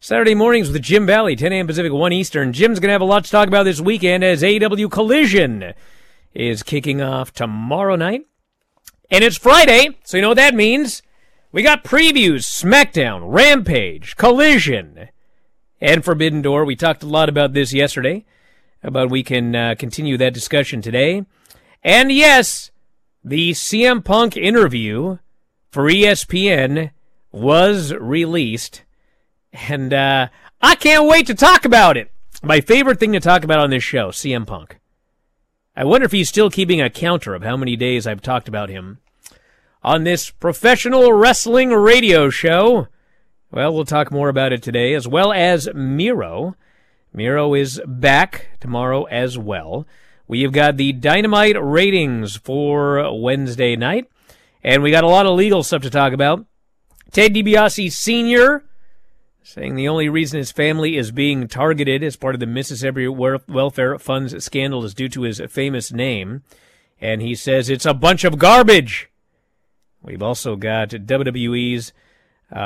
Saturday mornings with Jim Valley, 10 a.m. Pacific, 1 Eastern. Jim's going to have a lot to talk about this weekend as AEW Collision is kicking off tomorrow night. And it's Friday, so you know what that means. We got previews, SmackDown, Rampage, Collision, and Forbidden Door. We talked a lot about this yesterday, but we can continue that discussion today. And yes, the CM Punk interview for ESPN was released. And I can't wait to talk about it. My favorite thing to talk about on this show, CM Punk. I wonder if he's still keeping a counter of how many days I've talked about him on this professional wrestling radio show. Well, we'll talk more about it today, as well as Miro. Miro is back tomorrow as well. We've got the Dynamite ratings for Wednesday night, and we got a lot of legal stuff to talk about. Ted DiBiase Sr., saying the only reason his family is being targeted as part of the Mississippi Welfare Funds scandal is due to his famous name. And he says it's a bunch of garbage. We've also got WWE's, the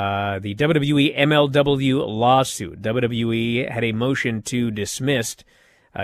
WWE MLW lawsuit. WWE had a motion to dismiss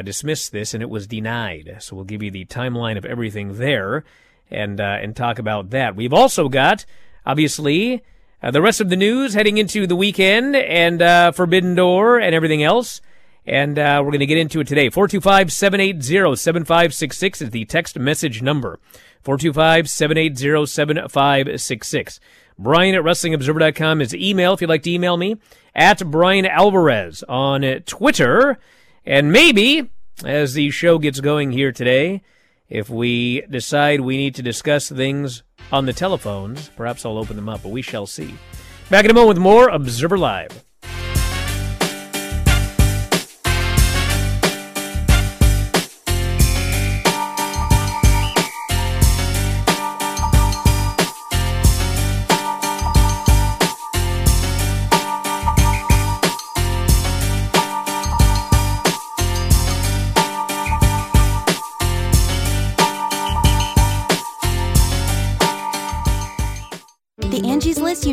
this, and it was denied. So we'll give you the timeline of everything there and talk about that. We've also got, obviously, the rest of the news heading into the weekend and Forbidden Door and everything else. And we're going to get into it today. 425-780-7566 is the text message number. 425-780-7566. Bryan at WrestlingObserver.com is email if you'd like to email me. At Bryan Alvarez on Twitter. And maybe, as the show gets going here today, if we decide we need to discuss things on the telephones, perhaps I'll open them up, but we shall see. Back in a moment with more Observer Live. You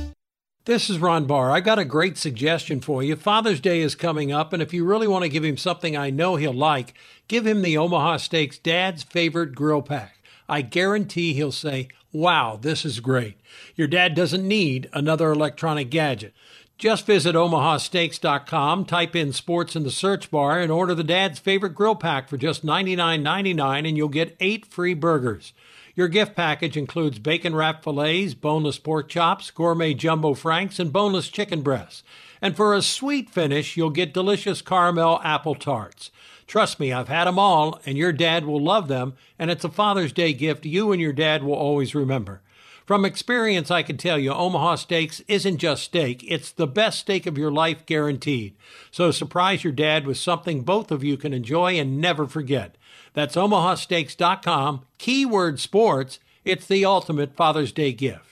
This is Ron Barr. I got a great suggestion for you. Father's Day is coming up, and if you really want to give him something I know he'll like, give him the Omaha Steaks Dad's Favorite Grill Pack. I guarantee he'll say, wow, this is great. Your dad doesn't need another electronic gadget. Just visit omahasteaks.com, type in sports in the search bar, and order the Dad's Favorite Grill Pack for just $99.99, and you'll get 8 free burgers. Your gift package includes bacon-wrapped fillets, boneless pork chops, gourmet jumbo franks, and boneless chicken breasts. And for a sweet finish, you'll get delicious caramel apple tarts. Trust me, I've had them all, and your dad will love them, and it's a Father's Day gift you and your dad will always remember. From experience, I can tell you Omaha Steaks isn't just steak. It's the best steak of your life, guaranteed. So surprise your dad with something both of you can enjoy and never forget. That's omahasteaks.com, keyword sports. It's the ultimate Father's Day gift.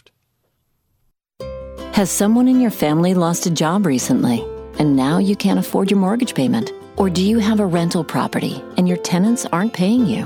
Has someone in your family lost a job recently, and now you can't afford your mortgage payment? Or do you have a rental property and your tenants aren't paying you?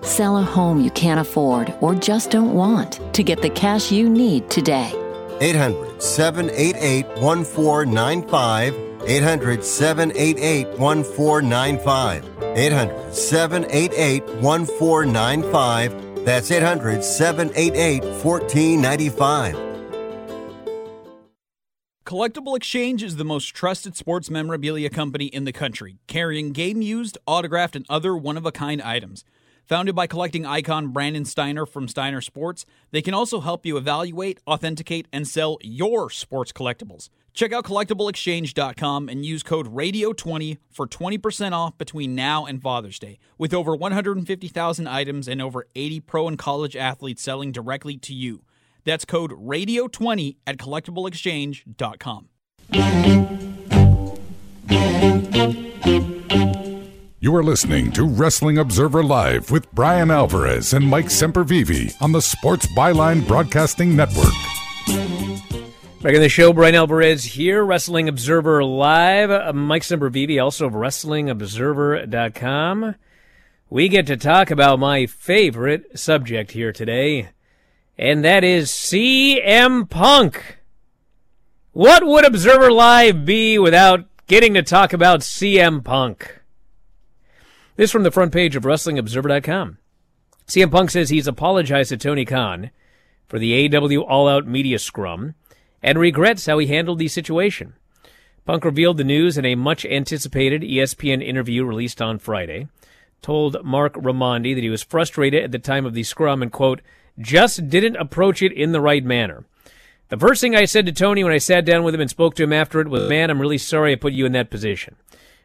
Sell a home you can't afford or just don't want to get the cash you need today. 800-788-1495. 800-788-1495. 800-788-1495. That's 800-788-1495. Collectible Exchange is the most trusted sports memorabilia company in the country, carrying game-used, autographed, and other one-of-a-kind items. Founded by collecting icon Brandon Steiner from Steiner Sports, they can also help you evaluate, authenticate, and sell your sports collectibles. Check out CollectibleExchange.com and use code RADIO20 for 20% off between now and Father's Day. With over 150,000 items and over 80 pro and college athletes selling directly to you. That's code RADIO20 at CollectibleExchange.com. You are listening to Wrestling Observer Live with Bryan Alvarez and Mike Sempervive on the Sports Byline Broadcasting Network. Back in the show, Bryan Alvarez here, Wrestling Observer Live. Mike Sempervive, also of WrestlingObserver.com. We get to talk about my favorite subject here today, and that is CM Punk. What would Observer Live be without getting to talk about CM Punk? This from the front page of WrestlingObserver.com. CM Punk says he's apologized to Tony Khan for the AEW all-out media scrum and regrets how he handled the situation. Punk revealed the news in a much-anticipated ESPN interview released on Friday, told Mark Raimondi that he was frustrated at the time of the scrum and, quote, just didn't approach it in the right manner. The first thing I said to Tony when I sat down with him and spoke to him after it was, man, I'm really sorry I put you in that position.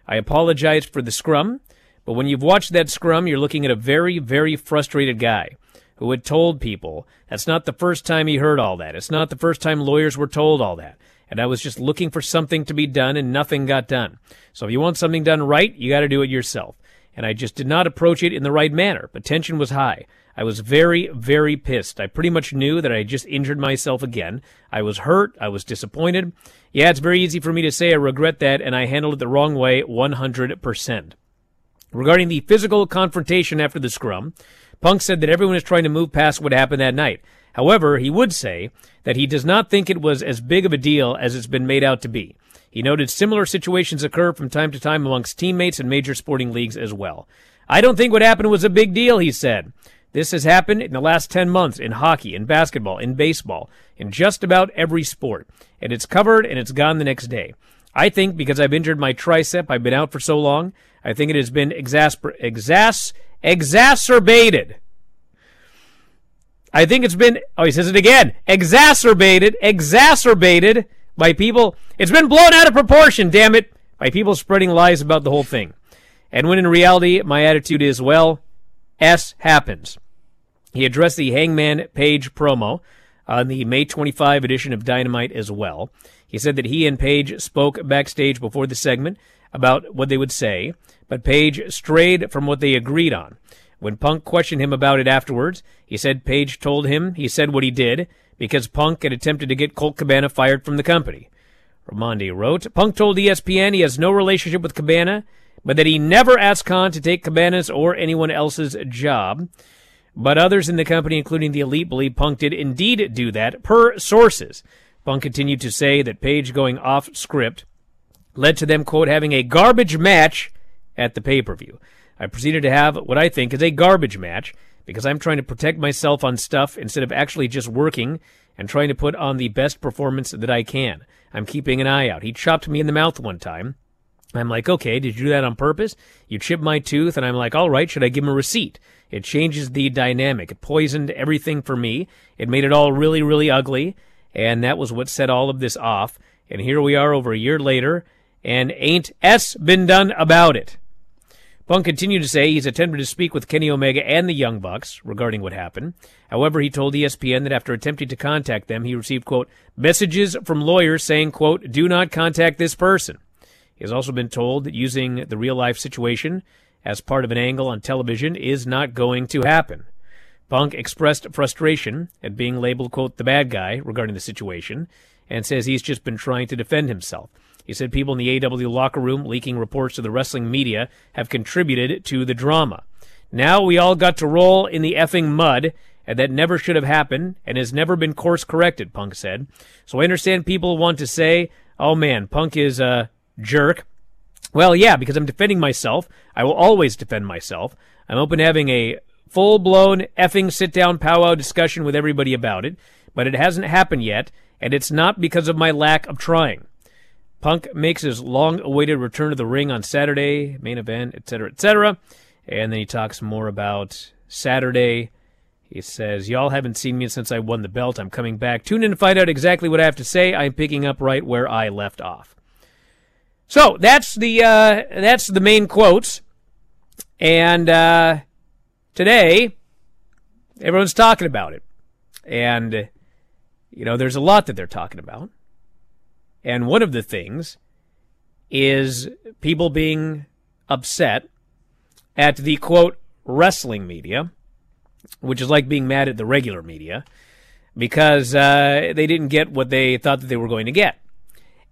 I apologize for the scrum, but when you've watched that scrum, you're looking at a very, very frustrated guy who had told people that's not the first time he heard all that. It's not the first time lawyers were told all that. And I was just looking for something to be done, and nothing got done. So if you want something done right, you got to do it yourself. And I just did not approach it in the right manner, but tension was high. I was very, very pissed. I pretty much knew that I just injured myself again. I was hurt. I was disappointed. Yeah, it's very easy for me to say I regret that, and I handled it the wrong way 100%. Regarding the physical confrontation after the scrum, Punk said that everyone is trying to move past what happened that night. However, he would say that he does not think it was as big of a deal as it's been made out to be. He noted similar situations occur from time to time amongst teammates in major sporting leagues as well. I don't think what happened was a big deal, he said. This has happened in the last 10 months in hockey, in basketball, in baseball, in just about every sport. And it's covered and it's gone the next day. I think because I've injured my tricep, I've been out for so long, I think it has been exacerbated. I think it's been, exacerbated by people. It's been blown out of proportion, damn it, by people spreading lies about the whole thing. And when in reality, my attitude is, well, S happens. He addressed the Hangman Page promo on the May 25 edition of Dynamite as well. He said that he and Page spoke backstage before the segment about what they would say, but Page strayed from what they agreed on. When Punk questioned him about it afterwards, he said Page told him he said what he did because Punk had attempted to get Colt Cabana fired from the company. Raimondi wrote, Punk told ESPN he has no relationship with Cabana, but that he never asked Khan to take Cabana's or anyone else's job. But others in the company, including the Elite, believe Punk did indeed do that, per sources. Punk continued to say that Page going off script led to them, quote, having a garbage match at the pay-per-view. I proceeded to have what I think is a garbage match because I'm trying to protect myself on stuff instead of actually just working and trying to put on the best performance that I can. I'm keeping an eye out. He chopped me in the mouth one time. I'm like, okay, did you do that on purpose? You chipped my tooth, and I'm like, all right, should I give him a receipt? It changes the dynamic. It poisoned everything for me. It made it all really, really ugly, and that was what set all of this off. And here we are over a year later, and ain't S been done about it. Punk continued to say he's attempted to speak with Kenny Omega and the Young Bucks regarding what happened. However, he told ESPN that after attempting to contact them, he received, quote, messages from lawyers saying, quote, do not contact this person. He has also been told that using the real-life situation as part of an angle on television is not going to happen. Punk expressed frustration at being labeled, quote, the bad guy regarding the situation, and says he's just been trying to defend himself. He said people in the AEW locker room leaking reports to the wrestling media have contributed to the drama. Now we all got to roll in the effing mud, and that never should have happened and has never been course-corrected, Punk said. So I understand people want to say, oh man, Punk is a jerk. Well, yeah, because I'm defending myself. I will always defend myself. I'm open to having a full-blown effing sit-down powwow discussion with everybody about it, but it hasn't happened yet, and it's not because of my lack of trying. Punk makes his long-awaited return to the ring on Saturday, main event, etc., etc., and then he talks more about Saturday. He says, y'all haven't seen me since I won the belt. I'm coming back. Tune in to find out exactly what I have to say. I'm picking up right where I left off. So that's the main quotes, and today everyone's talking about it, and you know there's a lot that they're talking about, and one of the things is people being upset at the quote wrestling media, which is like being mad at the regular media because they didn't get what they thought that they were going to get.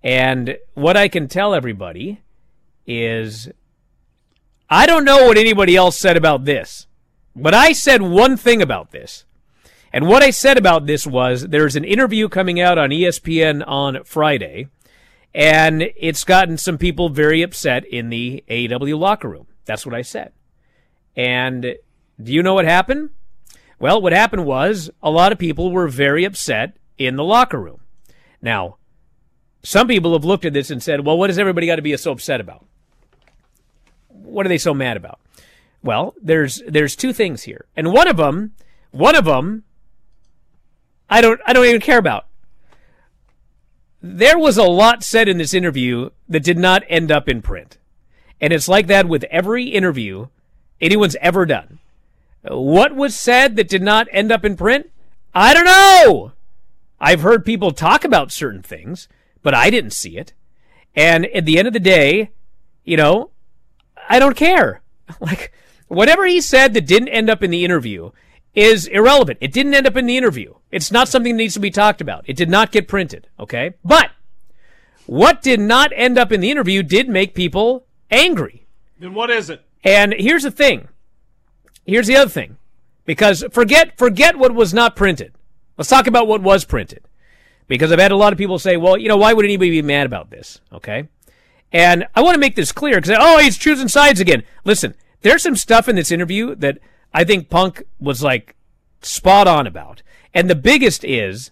And what I can tell everybody is I don't know what anybody else said about this, but I said one thing about this. And what I said about this was there's an interview coming out on ESPN on Friday, and it's gotten some people very upset in the AEW locker room. That's what I said. And do you know what happened? Well, what happened was a lot of people were very upset in the locker room. Now, some people have looked at this and said, well, what has everybody got to be so upset about? What are they so mad about? Well, there's two things here. And one of them, I don't even care about. There was a lot said in this interview that did not end up in print. And it's like that with every interview anyone's ever done. What was said that did not end up in print? I don't know. I've heard people talk about certain things, but I didn't see it. And at the end of the day, you know, I don't care. Like, whatever he said that didn't end up in the interview is irrelevant. It didn't end up in the interview. It's not something that needs to be talked about. It did not get printed, okay? But what did not end up in the interview did make people angry. Then what is it? And here's the thing. Here's the other thing. Because forget what was not printed. Let's talk about what was printed. Because I've had a lot of people say, well, you know, why would anybody be mad about this? Okay? And I want to make this clear because, oh, he's choosing sides again. Listen, there's some stuff in this interview that I think Punk was, like, spot on about. And the biggest is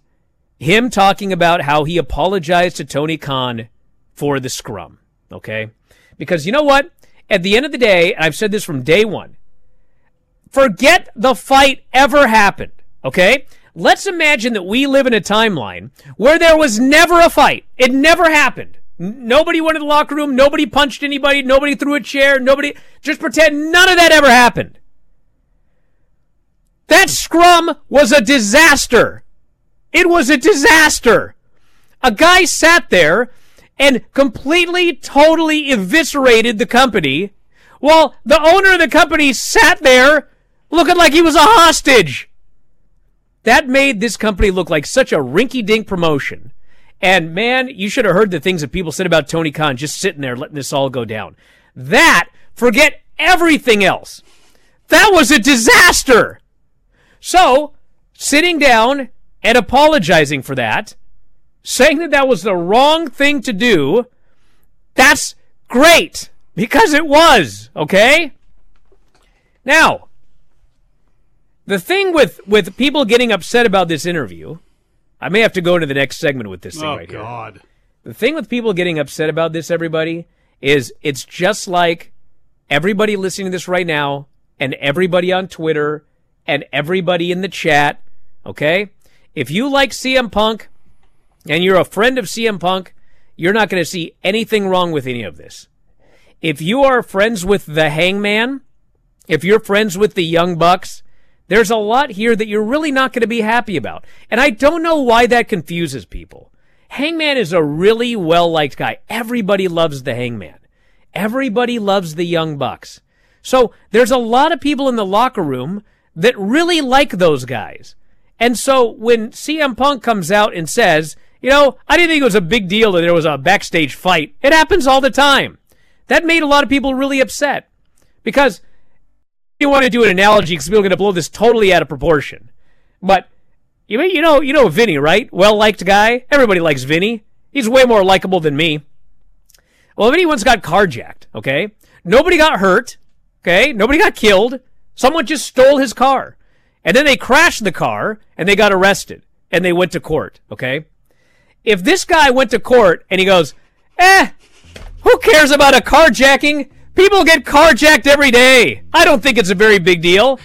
him talking about how he apologized to Tony Khan for the scrum. Okay? Because you know what? At the end of the day, and I've said this from day one, forget the fight ever happened. Okay? Let's imagine that we live in a timeline where there was never a fight. It never happened. Nobody went to the locker room. Nobody punched anybody. Nobody threw a chair. Nobody. Just pretend none of that ever happened. That scrum was a disaster. It was a disaster. A guy sat there and completely, totally eviscerated the company while the owner of the company sat there looking like he was a hostage. That made this company look like such a rinky-dink promotion. And, man, you should have heard the things that people said about Tony Khan just sitting there letting this all go down. That, forget everything else. That was a disaster. So, sitting down and apologizing for that, saying that that was the wrong thing to do, That's great, because it was, okay? Now, the thing with people getting upset about this interview, I may have to go into the next segment with this thing right here. Oh, God. The thing with people getting upset about this, everybody, is it's just like everybody listening to this right now and everybody on Twitter and everybody in the chat, okay? If you like CM Punk and you're a friend of CM Punk, you're not going to see anything wrong with any of this. If you are friends with the Hangman, if you're friends with the Young Bucks, there's a lot here that you're really not going to be happy about. And I don't know why that confuses people. Hangman is a really well-liked guy. Everybody loves the Hangman. Everybody loves the Young Bucks. So there's a lot of people in the locker room that really like those guys. And so when CM Punk comes out and says, you know, I didn't think it was a big deal that there was a backstage fight. It happens all the time. That made a lot of people really upset. Because you want to do an analogy because people are going to blow this totally out of proportion. But you know Vinny, right? Well-liked guy. Everybody likes Vinny. He's way more likable than me. Well, Vinny once got carjacked, okay? Nobody got hurt, okay? Nobody got killed. Someone just stole his car. And then they crashed the car, and they got arrested, and they went to court, okay? If this guy went to court and he goes, who cares about a carjacking? People get carjacked every day. I don't think it's a very big deal.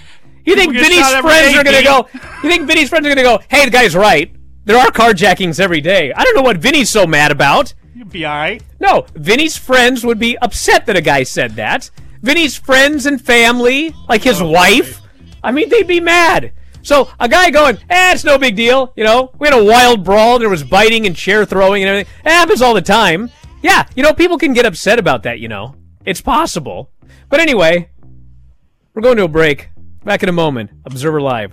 You think Vinny's friends are going to go, hey, the guy's right. There are carjackings every day. I don't know what Vinny's so mad about. You'd be all right. No, Vinny's friends would be upset that a guy said that. Vinny's friends and family, like his wife, I mean, they'd be mad. So a guy going, it's no big deal. You know, we had a wild brawl. There was biting and chair throwing and everything. It happens all the time. Yeah, you know, people can get upset about that, you know. It's possible. But anyway, we're going to a break. Back in a moment. Observer Live.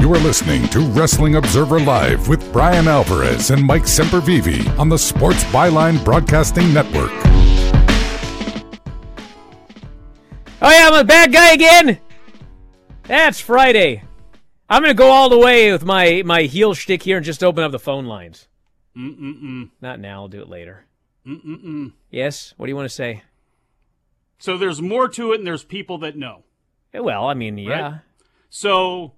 You are listening to Wrestling Observer Live with Bryan Alvarez and Mike Sempervive on the Sports Byline Broadcasting Network. Oh yeah, I'm a bad guy again? That's Friday. I'm going to go all the way with my heel shtick here and just open up the phone lines. Not now. I'll do it later. Yes? What do you want to say? So there's more to it and there's people that know. Well, I mean, yeah. Right? So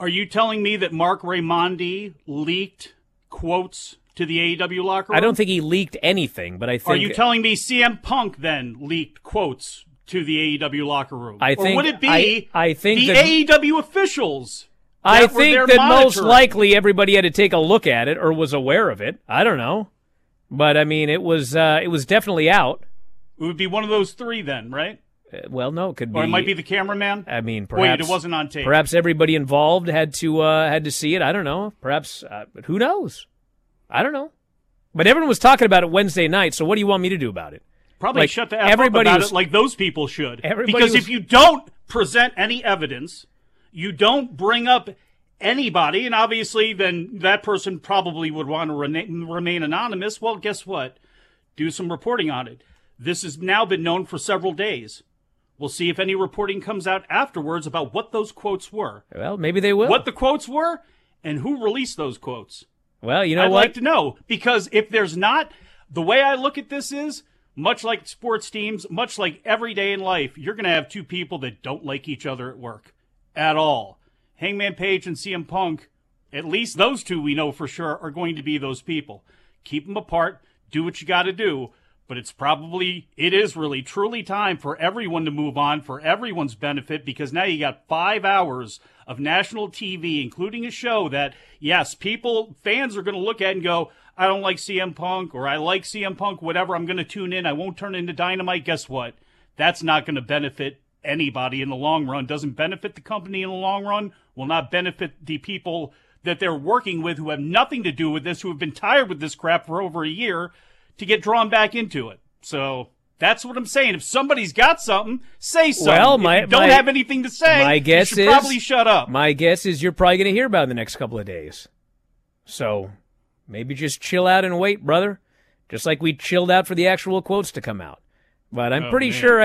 are you telling me that Mark Raimondi leaked quotes to the AEW locker room? I don't think he leaked anything, but I think... Are you telling me CM Punk then leaked quotes to the AEW locker room? I think, or would it be I think the AEW officials... I think that most likely everybody had to take a look at it or was aware of it. I don't know. But, I mean, it was definitely out. It would be one of those three then, right? Well, no, it could be. Or it might be the cameraman. I mean, perhaps. Wait, it wasn't on tape. Perhaps everybody involved had to see it. I don't know. Perhaps, who knows? I don't know. But everyone was talking about it Wednesday night, so what do you want me to do about it? Probably like, shut the F up about it like those people should. Because if you don't present any evidence... You don't bring up anybody, and obviously then that person probably would want to remain anonymous. Well, guess what? Do some reporting on it. This has now been known for several days. We'll see if any reporting comes out afterwards about what those quotes were. Well, maybe they will. What the quotes were and who released those quotes. Well, you know I'd like to know, because if there's not, the way I look at this is, much like sports teams, much like every day in life, you're going to have two people that don't like each other at work. At all. Hangman Page and CM Punk, at least those two we know for sure, are going to be those people. Keep them apart. Do what you got to do. But it is really, truly time for everyone to move on for everyone's benefit, because now you got 5 hours of national TV, including a show that, yes, fans are going to look at and go, I don't like CM Punk, or I like CM Punk, whatever. I'm going to tune in. I won't turn into Dynamite. Guess what? That's not going to benefit anybody in the long run. Doesn't benefit the company in the long run, will not benefit the people that they're working with who have nothing to do with this, who have been tired with this crap for over a year, to get drawn back into it. So that's what I'm saying. If somebody's got something, say something. Well, if you don't have anything to say, my guess is probably shut up. My guess is you're probably going to hear about it in the next couple of days. So maybe just chill out and wait, brother. Just like we chilled out for the actual quotes to come out. But I'm pretty sure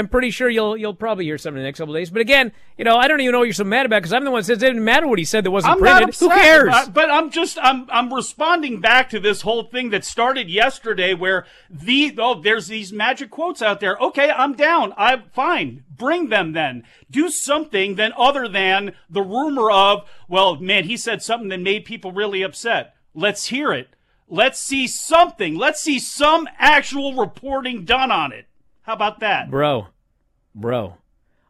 you'll probably hear something in the next couple of days. But again, you know, I don't even know what you're so mad about, because I'm the one that says it didn't matter what he said that wasn't printed. Who cares? But I'm responding back to this whole thing that started yesterday, where there's these magic quotes out there. Okay, I'm down. I'm fine. Bring them then. Do something then other than the rumor of, well, man, he said something that made people really upset. Let's hear it. Let's see something. Let's see some actual reporting done on it. How about that? Bro,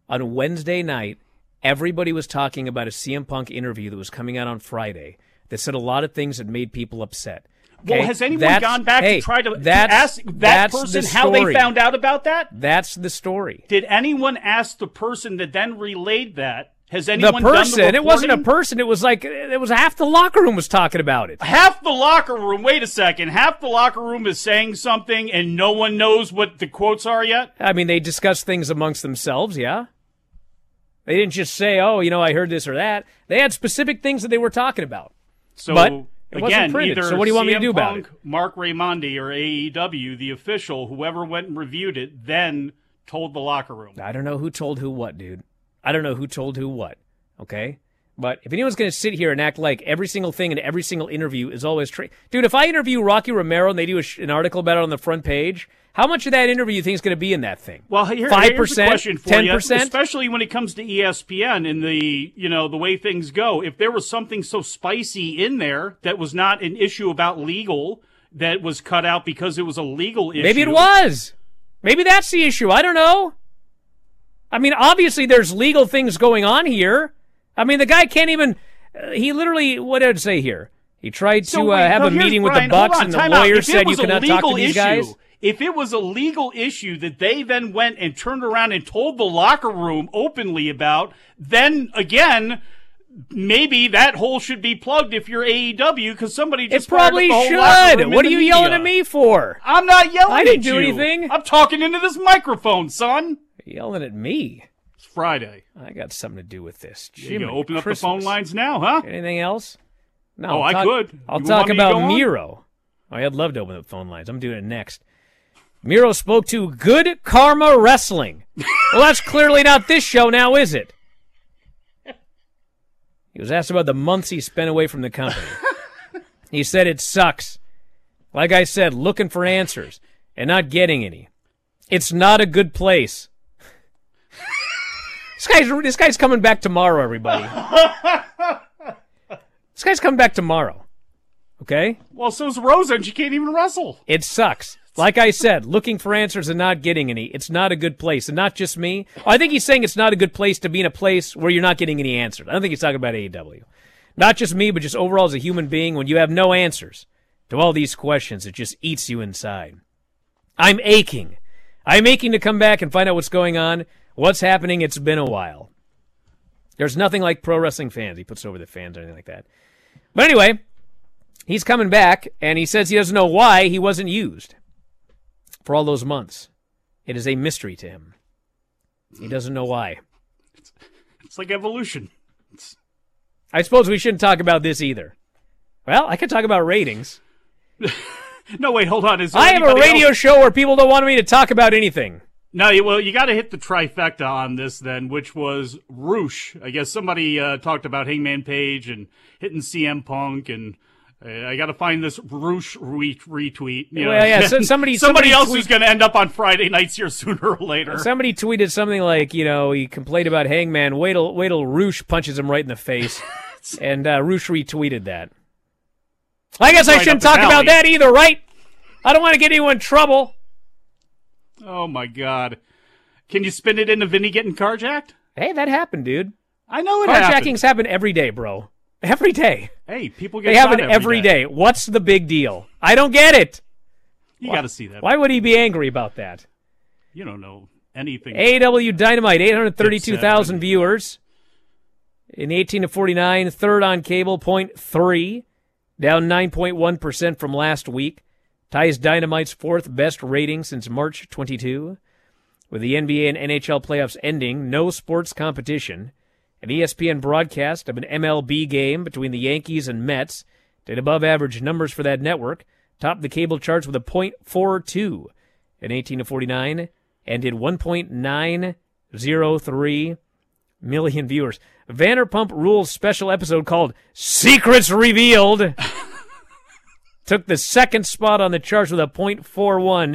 on Wednesday night, everybody was talking about a CM Punk interview that was coming out on Friday that said a lot of things that made people upset. Okay? Well, has anyone gone back to try to ask that person how they found out about that? That's the story. Did anyone ask the person that then relayed that? Has anyone done the reporting? It wasn't a person. It was like, it was half the locker room was talking about it. Half the locker room. Wait a second. Half the locker room is saying something and no one knows what the quotes are yet? I mean, they discuss things amongst themselves, yeah. They didn't just say, oh, you know, I heard this or that. They had specific things that they were talking about. So, but it wasn't printed. So what do you want me to do about it? Mark Raimondi or AEW, the official, whoever went and reviewed it, then told the locker room. I don't know who told who what, dude. I don't know who told who what, okay? But if anyone's going to sit here and act like every single thing in every single interview is always true. Dude, if I interview Rocky Romero and they do an article about it on the front page, how much of that interview you think is going to be in that thing? Well, 5%, here's a question for 10%? You, especially when it comes to ESPN and the way things go. If there was something so spicy in there that was not an issue about legal, that was cut out because it was a legal issue. Maybe it was. Maybe that's the issue. I don't know. I mean, obviously, there's legal things going on here. I mean, the guy can't even... he literally... What did I say here? He tried to have a meeting with the Bucks, and the lawyer said you cannot talk to these guys. If it was a legal issue that they then went and turned around and told the locker room openly about, then again, maybe that hole should be plugged if you're AEW, because somebody just... It probably should. What are you yelling at me for? I'm not yelling at you. I didn't do anything. I'm talking into this microphone, son. You're yelling at me. It's Friday. I got something to do with this. Jim, you open up the phone lines now, huh? Anything else? No. Oh, I could. I'll talk about Miro. Oh, I'd love to open up phone lines. I'm doing it next. Miro spoke to Good Karma Wrestling. Well, that's clearly not this show now, is it? He was asked about the months he spent away from the company. He said it sucks. Like I said, looking for answers and not getting any. It's not a good place. This guy's coming back tomorrow, everybody. This guy's coming back tomorrow. Okay? Well, so's Rosa, and she can't even wrestle. It sucks. Like I said, looking for answers and not getting any. It's not a good place. And not just me. I think he's saying it's not a good place to be in a place where you're not getting any answers. I don't think he's talking about AEW. Not just me, but just overall as a human being, when you have no answers to all these questions, it just eats you inside. I'm aching. I'm aching to come back and find out what's going on, what's happening. It's been a while. There's nothing like pro wrestling fans. He puts over the fans or anything like that. But anyway, he's coming back, and he says he doesn't know why he wasn't used for all those months. It is a mystery to him. He doesn't know why. It's like evolution. I suppose we shouldn't talk about this either. Well, I could talk about ratings. No, wait, hold on. I have a radio show where people don't want me to talk about anything. No, well, you got to hit the trifecta on this then, which was Roosh. I guess somebody talked about Hangman Page and hitting CM Punk, and I got to find this Roosh retweet. You know? Well, yeah, so somebody else who's going to end up on Friday nights here sooner or later. Somebody tweeted something like, you know, he complained about Hangman. Wait till Roosh punches him right in the face. And Roosh retweeted that. I guess I shouldn't talk about that either, right? I don't want to get anyone in trouble. Oh, my God. Can you spin it into Vinny getting carjacked? Hey, that happened, dude. I know it happened. Carjackings happen every day, bro. Every day. Hey, people get shot every day. What's the big deal? I don't get it. You got to see that. Why would he be angry about that? You don't know anything. AEW Dynamite, 832,000 viewers. In 18 to 49, third on cable, 0.3. Down 9.1% from last week. Ties Dynamite's fourth best rating since March 22. With the NBA and NHL playoffs ending, no sports competition. An ESPN broadcast of an MLB game between the Yankees and Mets did above-average numbers for that network, topped the cable charts with a .42 in 18 to 49, and did 1.903 million viewers. Vanderpump Rules special episode called Secrets Revealed took the second spot on the charts with a .41.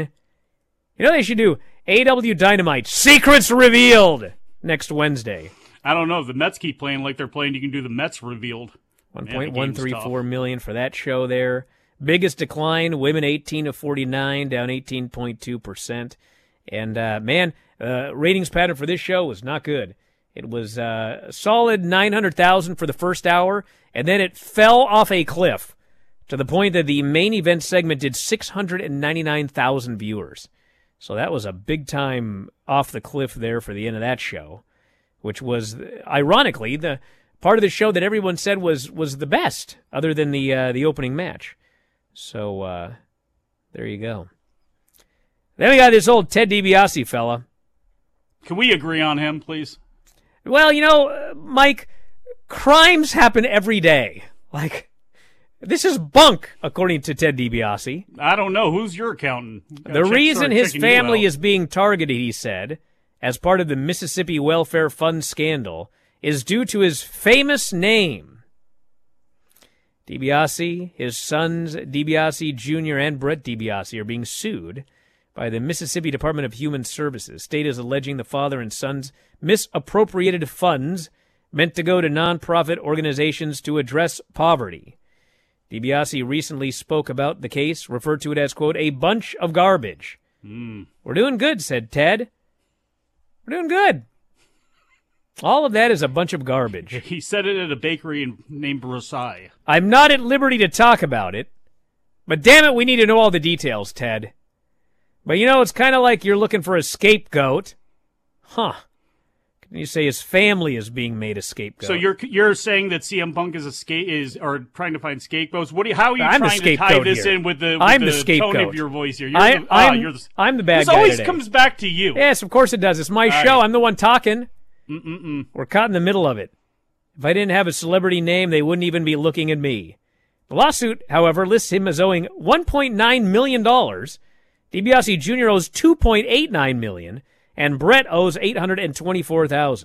You know what they should do? AEW Dynamite, Secrets Revealed, next Wednesday. I don't know. If the Mets keep playing like they're playing, you can do the Mets Revealed. 1.134 million for that show there. Biggest decline, women 18 to 49, down 18.2%. And, ratings pattern for this show was not good. It was a solid 900,000 for the first hour, and then it fell off a cliff to the point that the main event segment did 699,000 viewers. So that was a big time off the cliff there for the end of that show, which was, ironically, the part of the show that everyone said was the best, other than the opening match. So there you go. Then we got this old Ted DiBiase fella. Can we agree on him, please? Well, you know, Mike, crimes happen every day. Like, this is bunk, according to Ted DiBiase. I don't know. Who's your accountant? The reason his family is being targeted, he said, as part of the Mississippi Welfare Funds scandal, is due to his famous name. DiBiase, his sons DiBiase Jr. and Brett DiBiase, are being sued by the Mississippi Department of Human Services. State is alleging the father and sons misappropriated funds meant to go to nonprofit organizations to address poverty. DiBiase recently spoke about the case, referred to it as, quote, a bunch of garbage. We're doing good, said Ted. We're doing good. All of that is a bunch of garbage. He said it at a bakery named Brasai. I'm not at liberty to talk about it, but damn it, we need to know all the details, Ted. But you know, it's kind of like you're looking for a scapegoat. Huh. You say his family is being made a scapegoat. So you're saying that CM Punk is trying to find scapegoats. What? How are you trying to tie this in with the tone of your voice here? I'm the bad guy. This always comes back to you. Yes, of course it does. It's my show. Right. I'm the one talking. We're caught in the middle of it. If I didn't have a celebrity name, they wouldn't even be looking at me. The lawsuit, however, lists him as owing $1.9 million. DiBiase Jr. owes $2.89 million. And Brett owes $824,000.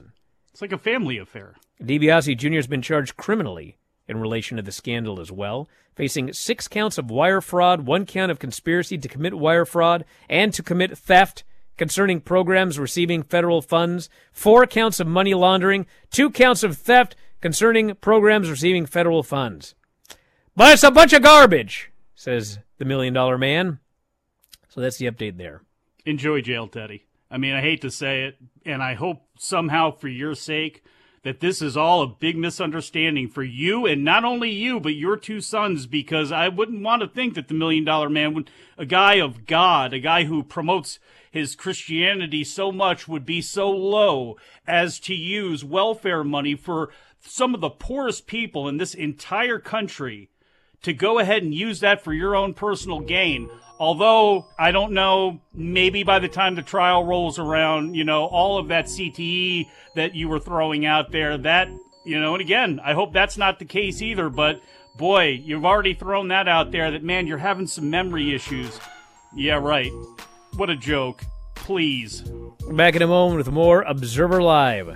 It's like a family affair. DiBiase Jr. has been charged criminally in relation to the scandal as well, facing 6 counts of wire fraud, 1 count of conspiracy to commit wire fraud, and to commit theft concerning programs receiving federal funds, 4 counts of money laundering, 2 counts of theft concerning programs receiving federal funds. But it's a bunch of garbage, says the $1 Million Man. So that's the update there. Enjoy jail, Teddy. I mean, I hate to say it, and I hope somehow for your sake that this is all a big misunderstanding for you, and not only you, but your 2 sons, because I wouldn't want to think that the $1 Million Man, would, a guy of God, a guy who promotes his Christianity so much, would be so low as to use welfare money for some of the poorest people in this entire country to go ahead and use that for your own personal gain. Although, I don't know, maybe by the time the trial rolls around, you know, all of that CTE that you were throwing out there, that, you know, and again, I hope that's not the case either, but boy, you've already thrown that out there that, man, you're having some memory issues. Yeah, right. What a joke. Please. We're back in a moment with more Observer Live.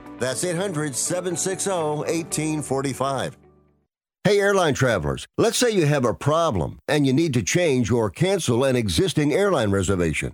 That's 800-760-1845. Hey, airline travelers, let's say you have a problem and you need to change or cancel an existing airline reservation.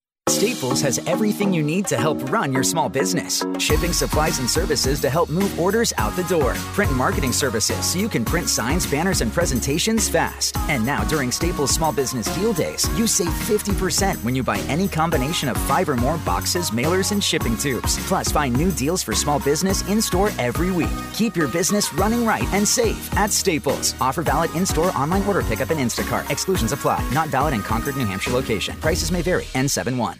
Staples has everything you need to help run your small business. Shipping supplies and services to help move orders out the door. Print and marketing services so you can print signs, banners, and presentations fast. And now during Staples Small Business Deal Days, you save 50% when you buy any combination of 5 or more boxes, mailers, and shipping tubes. Plus, find new deals for small business in-store every week. Keep your business running right and save at Staples. Offer valid in-store, online order pickup, and Instacart. Exclusions apply. Not valid in Concord, New Hampshire location. Prices may vary. N71.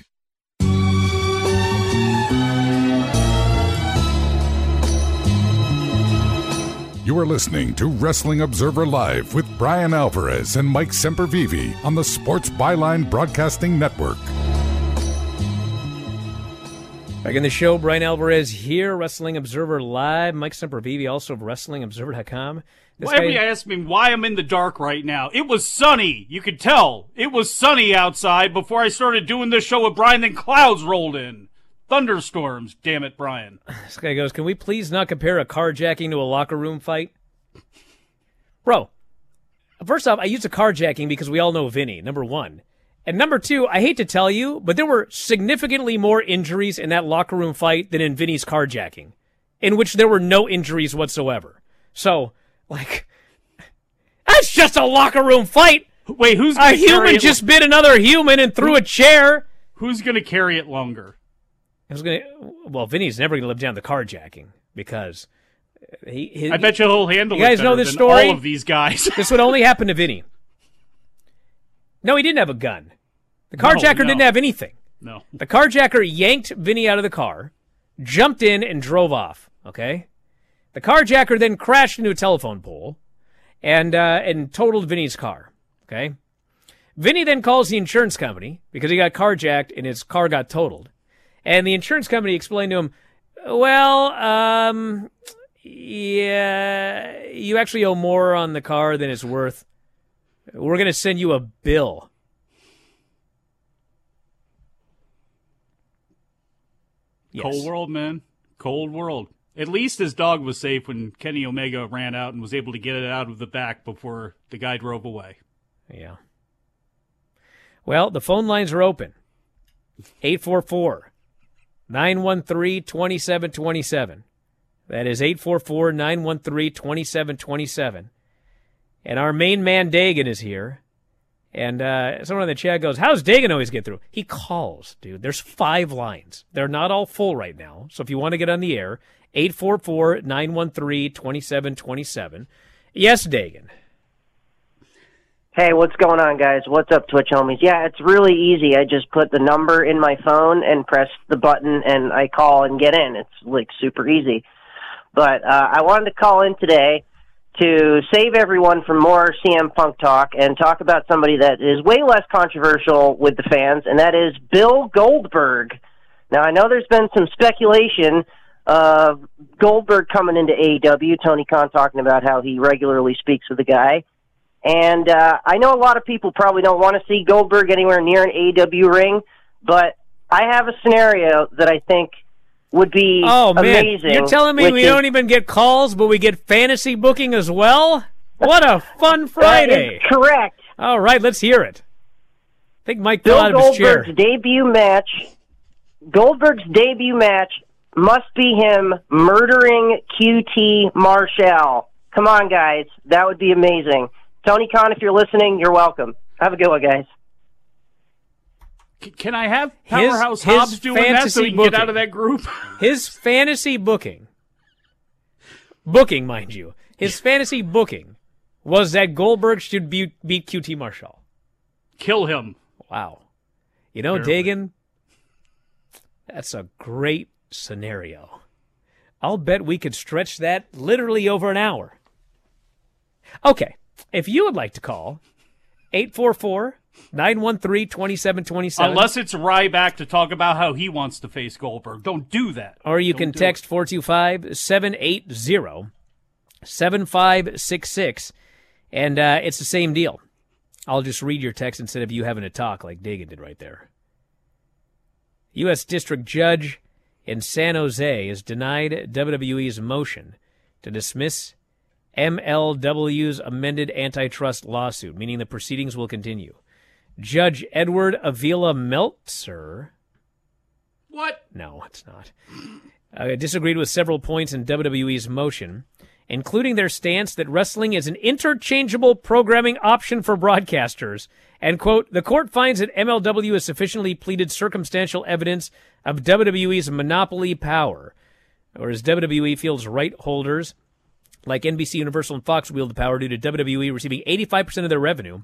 You are listening to Wrestling Observer Live with Bryan Alvarez and Mike Sempervive on the Sports Byline Broadcasting Network. Back in the show, Bryan Alvarez here, Wrestling Observer Live. Mike Sempervive, also of WrestlingObserver.com. Everybody asked me why I'm in the dark right now. It was sunny. You could tell. It was sunny outside before I started doing this show with Bryan, then clouds rolled in. Thunderstorms, damn it, Bryan. This guy goes, can we please not compare a carjacking to a locker room fight? Bro, first off, I used a carjacking because we all know Vinny, number one. And number two, I hate to tell you, but there were significantly more injuries in that locker room fight than in Vinny's carjacking, in which there were no injuries whatsoever. So, like, that's just a locker room fight. Wait, who's gonna carry it? A human just bit another human and threw a chair. Who's going to carry it longer? Vinny's never going to live down the carjacking because I bet you he'll handle it. You guys know this story? All of these guys. This would only happen to Vinny. No, he didn't have a gun. The carjacker didn't have anything. No. The carjacker yanked Vinny out of the car, jumped in, and drove off. Okay? The carjacker then crashed into a telephone pole and totaled Vinny's car. Okay? Vinny then calls the insurance company because he got carjacked and his car got totaled. And the insurance company explained to him, you actually owe more on the car than it's worth. We're going to send you a bill. Yes. Cold world, man. Cold world. At least his dog was safe when Kenny Omega ran out and was able to get it out of the back before the guy drove away. Yeah. Well, the phone lines are open. 844-913-2727. That is 844-913-2727. And our main man Dagan is here. And someone in the chat goes, how's Dagan always get through? He calls, dude. There's 5 lines. They're not all full right now. So if you want to get on the air, 844-913-2727. Yes, Dagan. Hey, what's going on, guys? What's up, Twitch homies? Yeah, it's really easy. I just put the number in my phone and press the button, and I call and get in. It's, like, super easy. But I wanted to call in today to save everyone from more CM Punk talk and talk about somebody that is way less controversial with the fans, and that is Bill Goldberg. Now, I know there's been some speculation of Goldberg coming into AEW, Tony Khan talking about how he regularly speaks with the guy. And I know a lot of people probably don't want to see Goldberg anywhere near an AEW ring, but I have a scenario that I think would be amazing. Man. You're telling me we don't even get calls, but we get fantasy booking as well? What a fun Friday. That is correct. All right, let's hear it. I think Mike fell out of his chair. Goldberg's debut match must be him murdering QT Marshall. Come on, guys. That would be amazing. Tony Khan, if you're listening, you're welcome. Have a good one, guys. Can I have Powerhouse Hobbs doing that so he can get out of that group? His fantasy booking, mind you. His fantasy booking was that Goldberg should beat QT Marshall. Kill him. Wow. You know, Dagan, that's a great scenario. I'll bet we could stretch that literally over an hour. Okay. If you would like to call, 844-913-2727. Unless it's Ryback to talk about how he wants to face Goldberg. Don't do that. Or you can text 425-780-7566, and it's the same deal. I'll just read your text instead of you having to talk like Dagan did right there. U.S. District Judge in San Jose has denied WWE's motion to dismiss MLW's amended antitrust lawsuit, meaning the proceedings will continue. Judge Edward Avila Meltzer. What? No, it's not. Disagreed with several points in WWE's motion, including their stance that wrestling is an interchangeable programming option for broadcasters. And, quote, the court finds that MLW has sufficiently pleaded circumstantial evidence of WWE's monopoly power, whereas WWE feels right holders like NBC, Universal, and Fox wield the power due to WWE receiving 85% of their revenue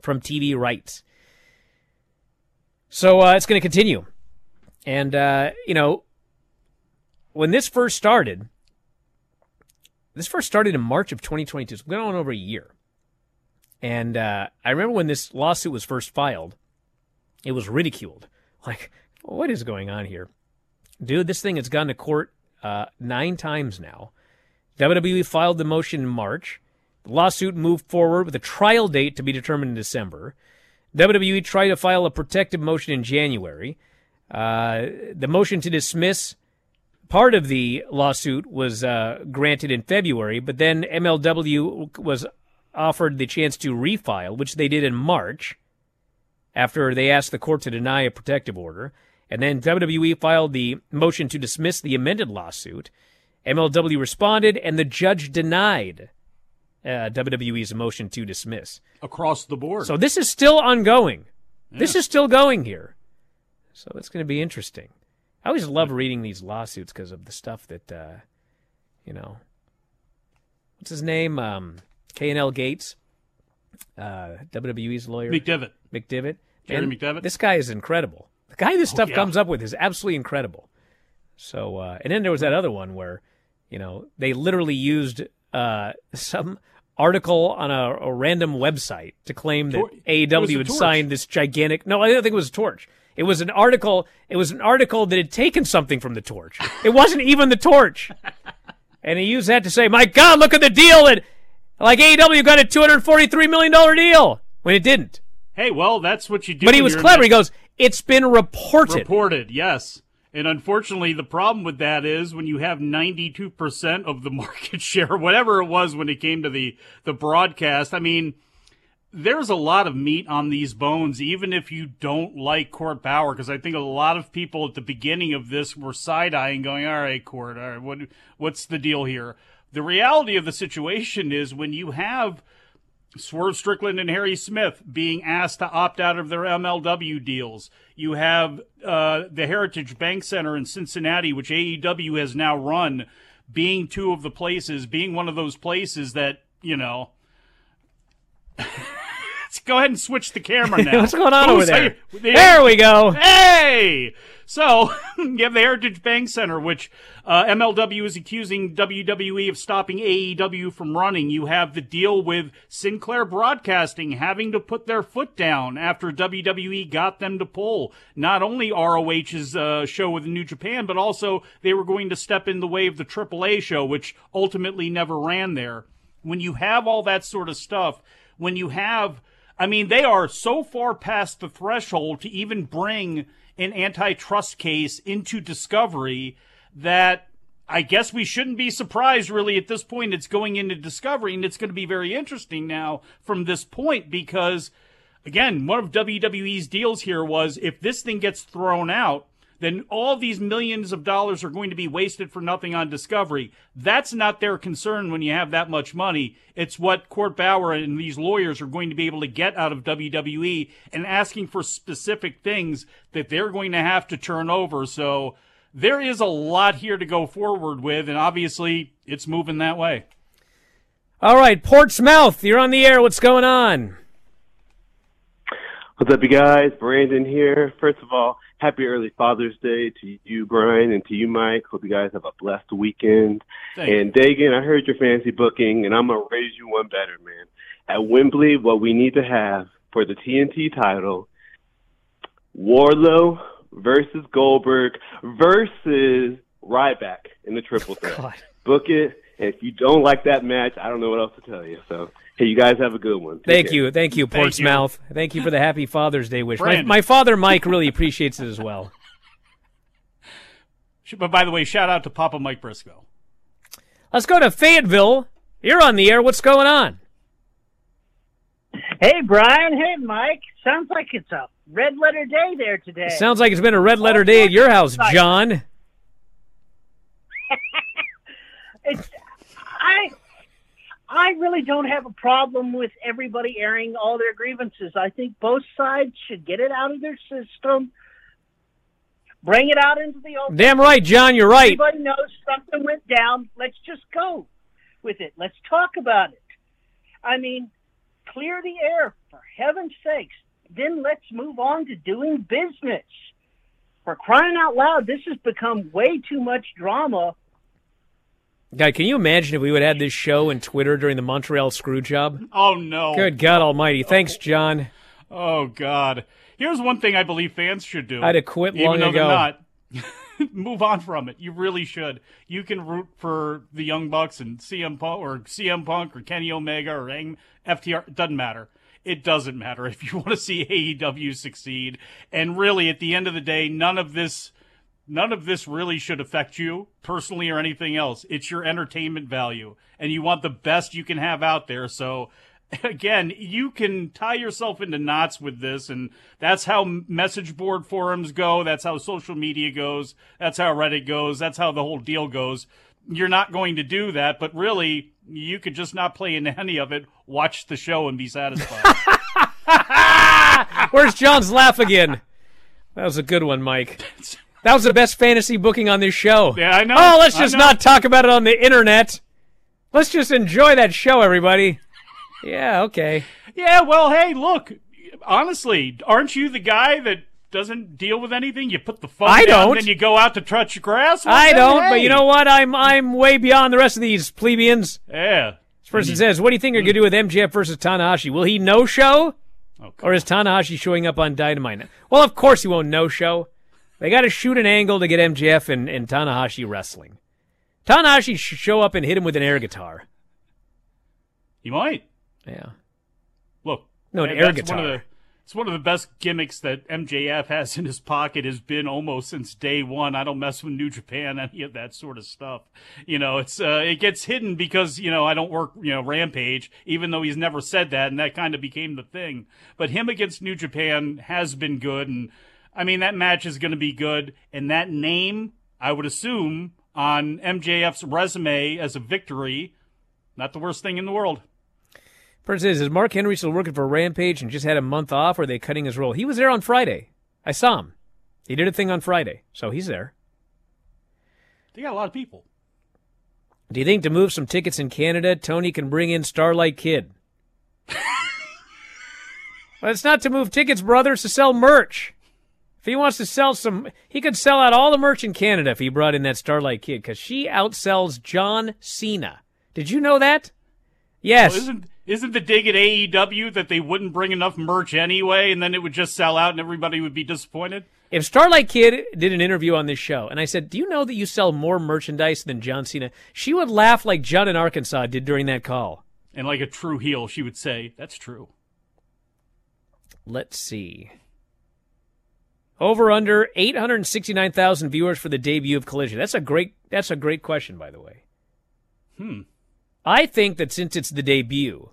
from TV rights. So it's going to continue. And, you know, when this first started in March of 2022. It's been on over a year. And I remember when this lawsuit was first filed, it was ridiculed. Like, what is going on here? Dude, this thing has gone to court 9 times now. WWE filed the motion in March. The lawsuit moved forward with a trial date to be determined in December. WWE tried to file a protective motion in January. The motion to dismiss part of the lawsuit was granted in February, but then MLW was offered the chance to refile, which they did in March after they asked the court to deny a protective order. And then WWE filed the motion to dismiss the amended lawsuit. MLW responded, and the judge denied WWE's motion to dismiss. Across the board. So this is still ongoing. Yeah. This is still going here. So it's going to be interesting. I always love reading these lawsuits because of the stuff that, you know, what's his name? K&L Gates, WWE's lawyer. McDivitt. Jerry McDivitt. This guy is incredible. The guy this stuff comes up with is absolutely incredible. So, and then there was that other one where, you know, they literally used some article on a random website to claim that AEW had signed this gigantic. No, I don't think it was a torch. It was an article. It was an article that had taken something from the torch. It wasn't even the torch, and he used that to say, "My God, look at the deal that, like AEW got a $243 million deal when it didn't." Hey, well, that's what you do. But he was clever. He goes, "It's been reported." Reported, yes. And unfortunately, the problem with that is when you have 92% of the market share, whatever it was when it came to the broadcast, I mean, there's a lot of meat on these bones, even if you don't like court power, because I think a lot of people at the beginning of this were side-eyeing, going, all right, court, all right, what's the deal here? The reality of the situation is when you have Swerve Strickland and Harry Smith being asked to opt out of their MLW deals. You have the Heritage Bank Center in Cincinnati, which AEW has now run, being one of those places that, you know. Let's go ahead and switch the camera now. What's going on over there? There we go. Hey! So, you have the Heritage Bank Center, which MLW is accusing WWE of stopping AEW from running. You have the deal with Sinclair Broadcasting having to put their foot down after WWE got them to pull not only ROH's show with New Japan, but also they were going to step in the way of the AAA show, which ultimately never ran there. When you have all that sort of stuff, when you have, I mean, they are so far past the threshold to even bring an antitrust case into discovery that I guess we shouldn't be surprised really at this point. It's going into discovery, and it's going to be very interesting now from this point because, again, one of WWE's deals here was if this thing gets thrown out, then all these millions of dollars are going to be wasted for nothing on discovery. That's not their concern when you have that much money. It's what Court Bauer and these lawyers are going to be able to get out of WWE and asking for specific things that they're going to have to turn over. So there is a lot here to go forward with, and obviously it's moving that way. All right, Portsmouth, you're on the air. What's going on? What's up, you guys? Brandon here. First of all, happy early Father's Day to you, Brian, and to you, Mike. Hope you guys have a blessed weekend. Thanks. And, Dagan, I heard your fancy booking, and I'm going to raise you one better, man. At Wembley, what we need to have for the TNT title, Warlow versus Goldberg versus Ryback in the triple threat. God. Book it. And if you don't like that match, I don't know what else to tell you. So, hey, you guys have a good one. Thank you, Portsmouth. Thank you for the happy Father's Day wish. My father, Mike, really appreciates it as well. But, by the way, shout out to Papa Mike Briscoe. Let's go to Fayetteville. You're on the air. What's going on? Hey, Brian. Hey, Mike. Sounds like it's a red-letter day there today. It sounds like it's been a red-letter day at your house, John. I really don't have a problem with everybody airing all their grievances. I think both sides should get it out of their system, bring it out into the open. Damn right, John, you're right. Everybody knows something went down. Let's just go with it. Let's talk about it. I mean, clear the air, for heaven's sakes. Then let's move on to doing business. For crying out loud, this has become way too much drama. God, can you imagine if we would have this show and Twitter during the Montreal screw job? Oh, no. Good God almighty. Thanks, John. Oh, God. Here's one thing I believe fans should do. I'd have quit long ago. Even though they're not. Move on from it. You really should. You can root for the Young Bucks and CM Punk or Kenny Omega or FTR. It doesn't matter. It doesn't matter if you want to see AEW succeed. And really, at the end of the day, none of this really should affect you personally or anything else. It's your entertainment value, and you want the best you can have out there. So, again, you can tie yourself into knots with this, and that's how message board forums go. That's how social media goes. That's how Reddit goes. That's how the whole deal goes. You're not going to do that, but really, you could just not play into any of it. Watch the show and be satisfied. Where's John's laugh again? That was a good one, Mike. That was the best fantasy booking on this show. Yeah, I know. Oh, let's just not talk about it on the internet. Let's just enjoy that show, everybody. Yeah, okay. Yeah, well, hey, look, honestly, aren't you the guy that doesn't deal with anything? You put the phone down, and then you go out to touch grass? Well, but you know what? I'm way beyond the rest of these plebeians. Yeah. This person says, what do you think you're going to do with MJF versus Tanahashi? Will he no-show? Oh, or is Tanahashi showing up on Dynamite? Well, of course he won't no-show. They got to shoot an angle to get MJF and Tanahashi wrestling. Tanahashi should show up and hit him with an air guitar. He might. Yeah. Look. No, an air guitar. It's one of the best gimmicks that MJF has in his pocket, has been almost since day one. I don't mess with New Japan, any of that sort of stuff. You know, it's it gets hidden because, you know, I don't work, you know, Rampage, even though he's never said that, and that kind of became the thing. But him against New Japan has been good, and I mean, that match is going to be good, and that name, I would assume, on MJF's resume as a victory, not the worst thing in the world. Person is Mark Henry still working for Rampage and just had a month off, or are they cutting his role? He was there on Friday. I saw him. He did a thing on Friday, so he's there. They got a lot of people. Do you think to move some tickets in Canada, Tony can bring in Starlight Kid? Well, it's not to move tickets, brother. It's to sell merch. If he wants to sell some, he could sell out all the merch in Canada if he brought in that Starlight Kid, because she outsells John Cena. Did you know that? Yes. Well, isn't the dig at AEW that they wouldn't bring enough merch anyway, and then it would just sell out and everybody would be disappointed? If Starlight Kid did an interview on this show, and I said, do you know that you sell more merchandise than John Cena? She would laugh like John in Arkansas did during that call. And like a true heel, she would say, that's true. Let's see. Over under 869,000 viewers for the debut of Collision. That's a great question, by the way. I think that since it's the debut.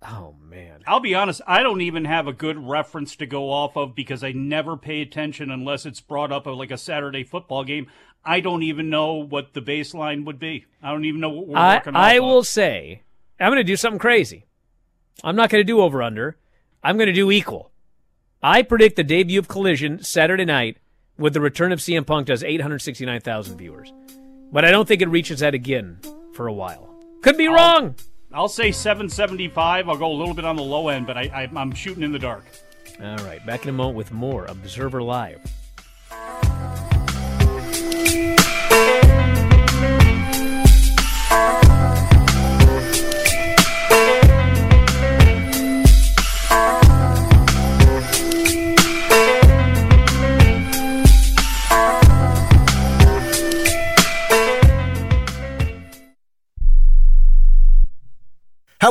Oh man. I'll be honest, I don't even have a good reference to go off of because I never pay attention unless it's brought up like a Saturday football game. I don't even know what the baseline would be. I don't even know what we're working on. I will say, I'm gonna do something crazy. I'm not gonna do over under. I'm going to do equal. I predict the debut of Collision Saturday night with the return of CM Punk does 869,000 viewers. But I don't think it reaches that again for a while. Could be wrong. I'll say 775. I'll go a little bit on the low end, but I'm shooting in the dark. All right. Back in a moment with more Observer Live.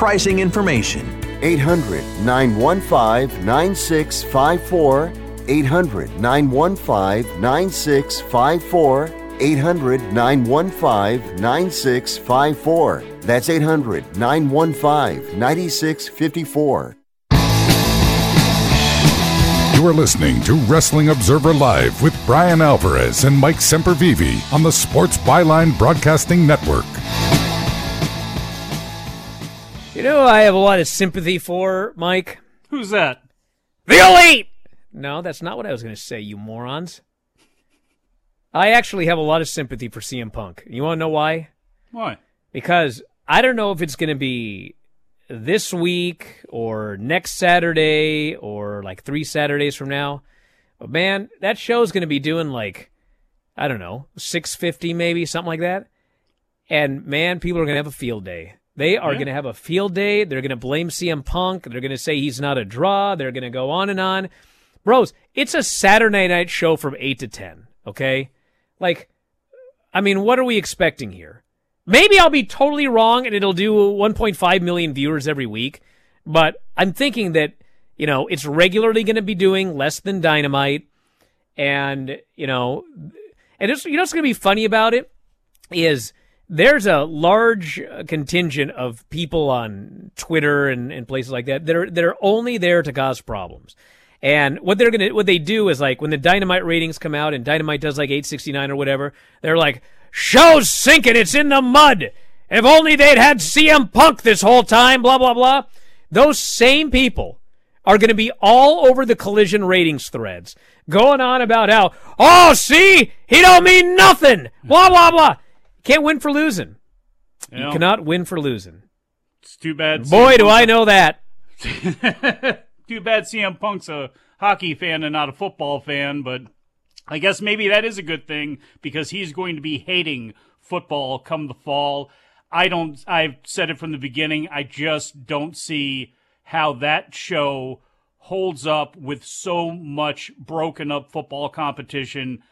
pricing information. 800-915-9654. 800-915-9654. 800-915-9654. That's 800-915-9654. You are listening to Wrestling Observer Live with Bryan Alvarez and Mike Sempervive on the Sports Byline Broadcasting Network. You know who I have a lot of sympathy for, Mike? Who's that? The Elite! No, that's not what I was going to say, you morons. I actually have a lot of sympathy for CM Punk. You want to know why? Why? Because I don't know if it's going to be this week or next Saturday or like 3 Saturdays from now. But, man, that show's going to be doing like, I don't know, 650 maybe, something like that. And, man, people are going to have a field day. They are going to have a field day. They're going to blame CM Punk. They're going to say he's not a draw. They're going to go on and on. Bros, it's a Saturday night show from 8 to 10, okay? Like, I mean, what are we expecting here? Maybe I'll be totally wrong, and it'll do 1.5 million viewers every week. But I'm thinking that, you know, it's regularly going to be doing less than Dynamite. And, you know, what's going to be funny about it is there's a large contingent of people on Twitter and places like that that are only there to cause problems. And what they do is, like, when the Dynamite ratings come out and Dynamite does like 869 or whatever, they're like, "Show's sinking, it's in the mud. If only they'd had CM Punk this whole time, blah blah blah." Those same people are going to be all over the Collision ratings threads going on about how, "Oh, see, he don't mean nothing, blah blah blah." Can't win for losing. You know, you cannot win for losing. It's too bad. Boy, do I know that. Too bad CM Punk's a hockey fan and not a football fan, but I guess maybe that is a good thing because he's going to be hating football come the fall. I've said it from the beginning. I just don't see how that show holds up with so much broken up football competition.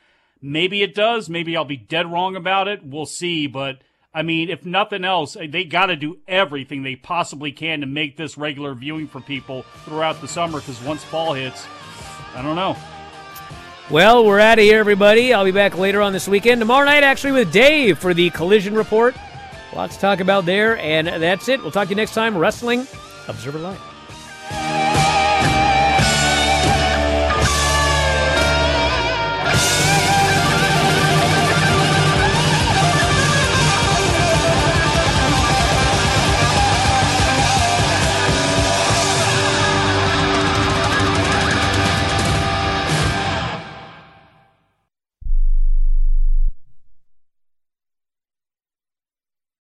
Maybe it does. Maybe I'll be dead wrong about it. We'll see. But, I mean, if nothing else, they got to do everything they possibly can to make this regular viewing for people throughout the summer, because once fall hits, I don't know. Well, we're out of here, everybody. I'll be back later on this weekend. Tomorrow night, actually, with Dave for the Collision Report. Lots to talk about there, and that's it. We'll talk to you next time, Wrestling Observer Live.